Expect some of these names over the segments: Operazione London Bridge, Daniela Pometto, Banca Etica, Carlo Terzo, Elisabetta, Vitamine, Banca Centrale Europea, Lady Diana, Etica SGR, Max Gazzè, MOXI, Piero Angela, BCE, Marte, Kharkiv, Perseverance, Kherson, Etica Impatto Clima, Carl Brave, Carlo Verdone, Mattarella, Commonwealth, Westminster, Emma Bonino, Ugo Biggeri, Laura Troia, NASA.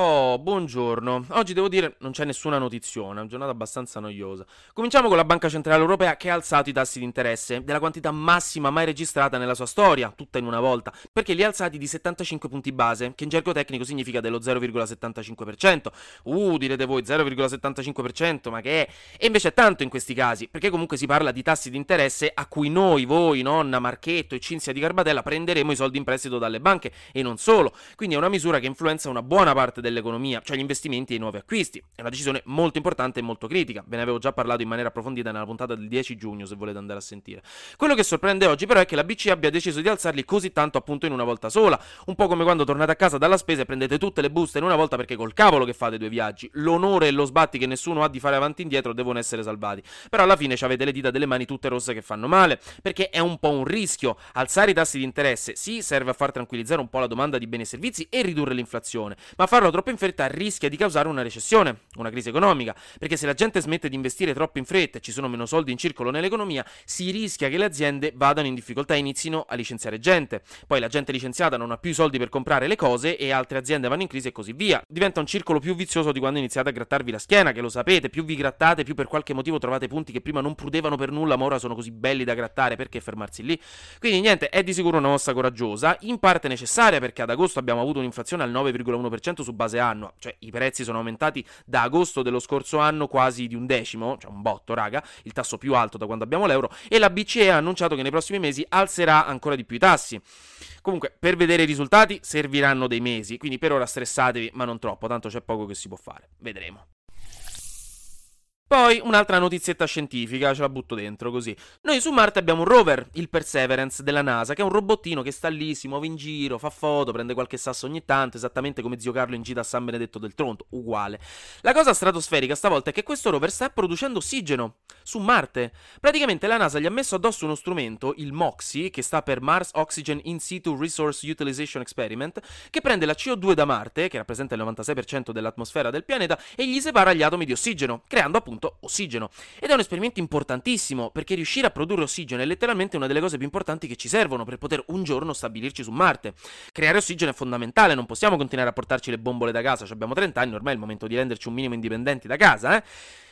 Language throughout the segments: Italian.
Oh, buongiorno. Oggi devo dire non c'è nessuna notiziona, è una giornata abbastanza noiosa. Cominciamo con la Banca Centrale Europea che ha alzato i tassi di interesse della quantità massima mai registrata nella sua storia, tutta in una volta, perché li ha alzati di 75 punti base, che in gergo tecnico significa dello 0,75%. Direte voi 0,75%, ma che è? E invece è tanto in questi casi, perché comunque si parla di tassi di interesse a cui noi, voi, nonna, Marchetto e Cinzia di Garbatella prenderemo i soldi in prestito dalle banche e non solo. Quindi è una misura che influenza una buona parte dell'economia, cioè gli investimenti e i nuovi acquisti. È una decisione molto importante e molto critica. Ve ne avevo già parlato in maniera approfondita nella puntata del 10 giugno, se volete andare a sentire. Quello che sorprende oggi però è che la BCE abbia deciso di alzarli così tanto appunto in una volta sola, un po' come quando tornate a casa dalla spesa e prendete tutte le buste in una volta perché col cavolo che fate due viaggi, l'onore e lo sbatti che nessuno ha di fare avanti e indietro devono essere salvati. Però alla fine ci avete le dita delle mani tutte rosse che fanno male, perché è un po' un rischio. Alzare i tassi di interesse sì, serve a far tranquillizzare un po' la domanda di beni e servizi e ridurre l'inflazione, ma farlo troppo in fretta rischia di causare una recessione, una crisi economica, perché se la gente smette di investire troppo in fretta e ci sono meno soldi in circolo nell'economia, si rischia che le aziende vadano in difficoltà e inizino a licenziare gente. Poi la gente licenziata non ha più i soldi per comprare le cose e altre aziende vanno in crisi e così via. Diventa un circolo più vizioso di quando iniziate a grattarvi la schiena, che lo sapete, più vi grattate, più per qualche motivo trovate punti che prima non prudevano per nulla, ma ora sono così belli da grattare, perché fermarsi lì? Quindi niente, è di sicuro una mossa coraggiosa, in parte necessaria perché ad agosto abbiamo avuto un'inflazione al 9,1% su base annua, cioè i prezzi sono aumentati da agosto dello scorso anno quasi di 10, cioè un botto raga, il tasso più alto da quando abbiamo l'euro, e la BCE ha annunciato che nei prossimi mesi alzerà ancora di più i tassi. Comunque per vedere i risultati serviranno dei mesi, quindi per ora stressatevi ma non troppo, tanto c'è poco che si può fare, vedremo. Poi un'altra notizietta scientifica, ce la butto dentro così. Noi su Marte abbiamo un rover, il Perseverance della NASA, che è un robottino che sta lì, si muove in giro, fa foto, prende qualche sasso ogni tanto, esattamente come zio Carlo in gita a San Benedetto del Tronto, uguale. La cosa stratosferica stavolta è che questo rover sta producendo ossigeno su Marte. Praticamente la NASA gli ha messo addosso uno strumento, il MOXI, che sta per Mars Oxygen In Situ Resource Utilization Experiment, che prende la CO2 da Marte, che rappresenta il 96% dell'atmosfera del pianeta, e gli separa gli atomi di ossigeno, creando appunto ossigeno. Ed è un esperimento importantissimo, perché riuscire a produrre ossigeno è letteralmente una delle cose più importanti che ci servono per poter un giorno stabilirci su Marte. Creare ossigeno è fondamentale, non possiamo continuare a portarci le bombole da casa, cioè abbiamo 30 anni, ormai è il momento di renderci un minimo indipendenti da casa,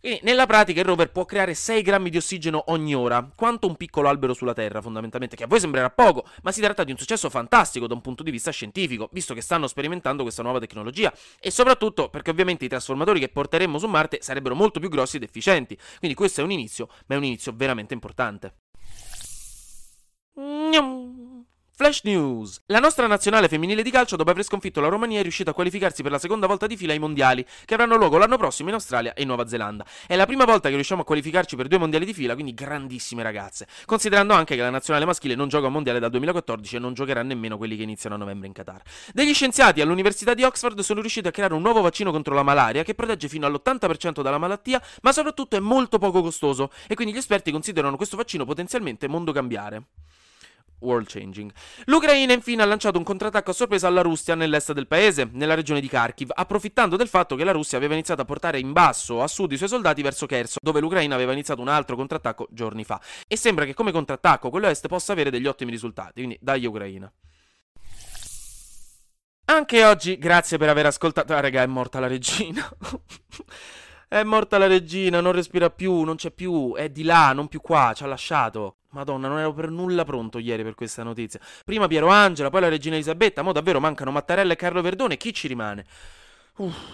Quindi nella pratica il rover può creare 6 grammi di ossigeno ogni ora, quanto un piccolo albero sulla Terra fondamentalmente, che a voi sembrerà poco, ma si tratta di un successo fantastico da un punto di vista scientifico, visto che stanno sperimentando questa nuova tecnologia, e soprattutto perché ovviamente i trasformatori che porteremmo su Marte sarebbero molto più grossi ed efficienti. Quindi questo è un inizio, ma è un inizio veramente importante. Flash News. La nostra nazionale femminile di calcio, dopo aver sconfitto la Romania, è riuscita a qualificarsi per la seconda volta di fila ai mondiali, che avranno luogo l'anno prossimo in Australia e in Nuova Zelanda. È la prima volta che riusciamo a qualificarci per 2 mondiali di fila, quindi grandissime ragazze. Considerando anche che la nazionale maschile non gioca un mondiale dal 2014 e non giocherà nemmeno quelli che iniziano a novembre in Qatar. Degli scienziati all'Università di Oxford sono riusciti a creare un nuovo vaccino contro la malaria che protegge fino all'80% dalla malattia, ma soprattutto è molto poco costoso, e quindi gli esperti considerano questo vaccino potenzialmente mondo cambiare. World changing. L'Ucraina infine ha lanciato un contrattacco a sorpresa alla Russia nell'est del paese, nella regione di Kharkiv, approfittando del fatto che la Russia aveva iniziato a portare in basso a sud i suoi soldati verso Kherson, dove l'Ucraina aveva iniziato un altro contrattacco giorni fa, e sembra che come contrattacco quello est possa avere degli ottimi risultati, quindi dai Ucraina. Anche oggi grazie per aver ascoltato. Raga, è morta la regina. È morta la regina, non respira più, non c'è più, è di là, non più qua, ci ha lasciato. Madonna, non ero per nulla pronto ieri per questa notizia. Prima Piero Angela, poi la regina Elisabetta, mo davvero mancano Mattarella e Carlo Verdone, chi ci rimane?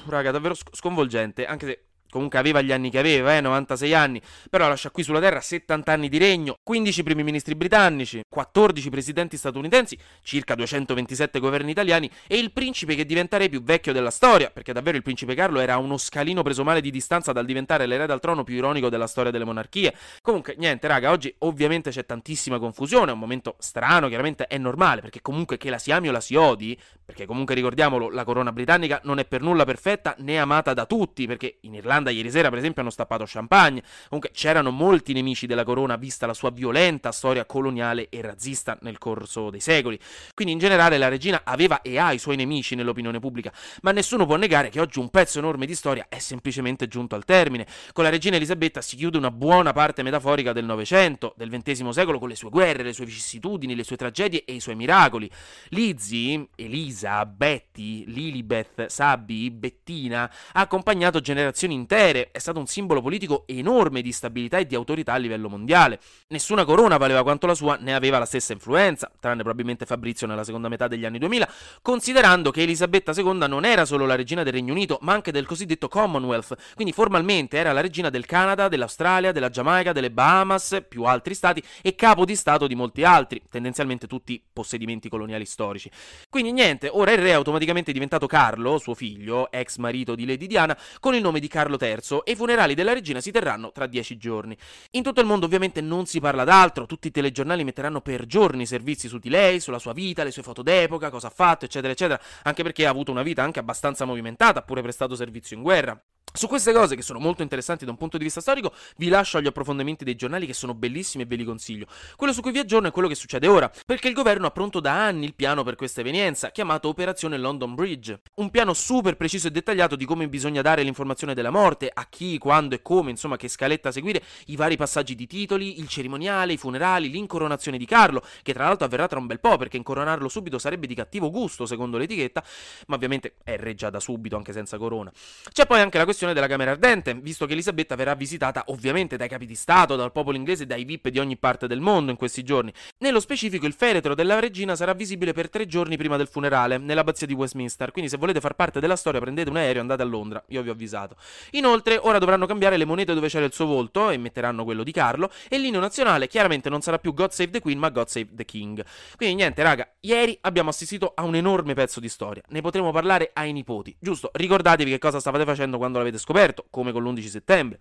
Raga, davvero sconvolgente, anche se comunque aveva gli anni che aveva, 96 anni, però lascia qui sulla terra 70 anni di regno, 15 primi ministri britannici, 14 presidenti statunitensi, circa 227 governi italiani e il principe che diventa re più vecchio della storia, perché davvero il principe Carlo era uno scalino preso male di distanza dal diventare l'erede al trono più ironico della storia delle monarchie. Comunque, niente raga, oggi ovviamente c'è tantissima confusione, è un momento strano, chiaramente è normale, perché comunque che la si ami o la si odi, perché comunque ricordiamolo, la corona britannica non è per nulla perfetta né amata da tutti, perché in Irlanda Zelanda ieri sera, per esempio, hanno stappato champagne. Comunque c'erano molti nemici della corona, vista la sua violenta storia coloniale e razzista nel corso dei secoli. Quindi in generale la regina aveva e ha i suoi nemici nell'opinione pubblica, ma nessuno può negare che oggi un pezzo enorme di storia è semplicemente giunto al termine. Con la regina Elisabetta si chiude una buona parte metaforica del Novecento, del XX secolo, con le sue guerre, le sue vicissitudini, le sue tragedie e i suoi miracoli. Lizzie, Elisa, Betty, Lilibet, Sabbi, Bettina ha accompagnato generazioni intere, è stato un simbolo politico enorme di stabilità e di autorità a livello mondiale. Nessuna corona valeva quanto la sua, ne aveva la stessa influenza, tranne probabilmente Fabrizio nella seconda metà degli anni 2000, considerando che Elisabetta II non era solo la regina del Regno Unito, ma anche del cosiddetto Commonwealth, quindi formalmente era la regina del Canada, dell'Australia, della Giamaica, delle Bahamas, più altri stati, e capo di stato di molti altri, tendenzialmente tutti possedimenti coloniali storici. Quindi niente, ora il re è automaticamente diventato Carlo, suo figlio, ex marito di Lady Diana, con il nome di Carlo III, e i funerali della regina si terranno tra 10 giorni. In tutto il mondo ovviamente non si parla d'altro, tutti i telegiornali metteranno per giorni servizi su di lei, sulla sua vita, le sue foto d'epoca, cosa ha fatto, eccetera eccetera, anche perché ha avuto una vita anche abbastanza movimentata, ha pure prestato servizio in guerra. Su queste cose, che sono molto interessanti da un punto di vista storico, vi lascio agli approfondimenti dei giornali, che sono bellissimi e ve li consiglio. Quello su cui vi aggiorno è quello che succede ora, perché il governo ha pronto da anni il piano per questa evenienza, chiamato Operazione London Bridge. Un piano super preciso e dettagliato di come bisogna dare l'informazione della morte, a chi, quando e come, insomma che scaletta seguire, i vari passaggi di titoli, il cerimoniale, i funerali, l'incoronazione di Carlo, che tra l'altro avverrà tra un bel po', perché incoronarlo subito sarebbe di cattivo gusto, secondo l'etichetta, ma ovviamente è re già da subito, anche senza corona. C'è poi anche la questione della Camera Ardente, visto che Elisabetta verrà visitata ovviamente dai capi di Stato, dal popolo inglese e dai VIP di ogni parte del mondo in questi giorni. Nello specifico, il feretro della regina sarà visibile per 3 giorni prima del funerale, nell'abbazia di Westminster, quindi se volete far parte della storia prendete un aereo e andate a Londra, io vi ho avvisato. Inoltre, ora dovranno cambiare le monete dove c'era il suo volto e metteranno quello di Carlo, e l'inno nazionale chiaramente non sarà più God Save the Queen ma God Save the King. Quindi niente raga, ieri abbiamo assistito a un enorme pezzo di storia, ne potremo parlare ai nipoti, giusto? Ricordatevi che cosa stavate facendo quando l'avete scoperto, come con l'11 settembre.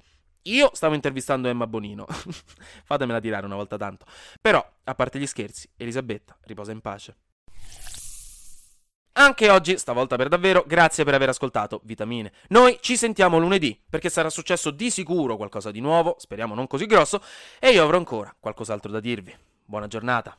Io stavo intervistando Emma Bonino fatemela tirare una volta tanto. Però, a parte gli scherzi, Elisabetta riposa in pace. Anche oggi, stavolta per davvero, grazie per aver ascoltato Vitamine. Noi ci sentiamo lunedì, perché sarà successo di sicuro qualcosa di nuovo, speriamo non così grosso, e io avrò ancora qualcos'altro da dirvi. Buona giornata.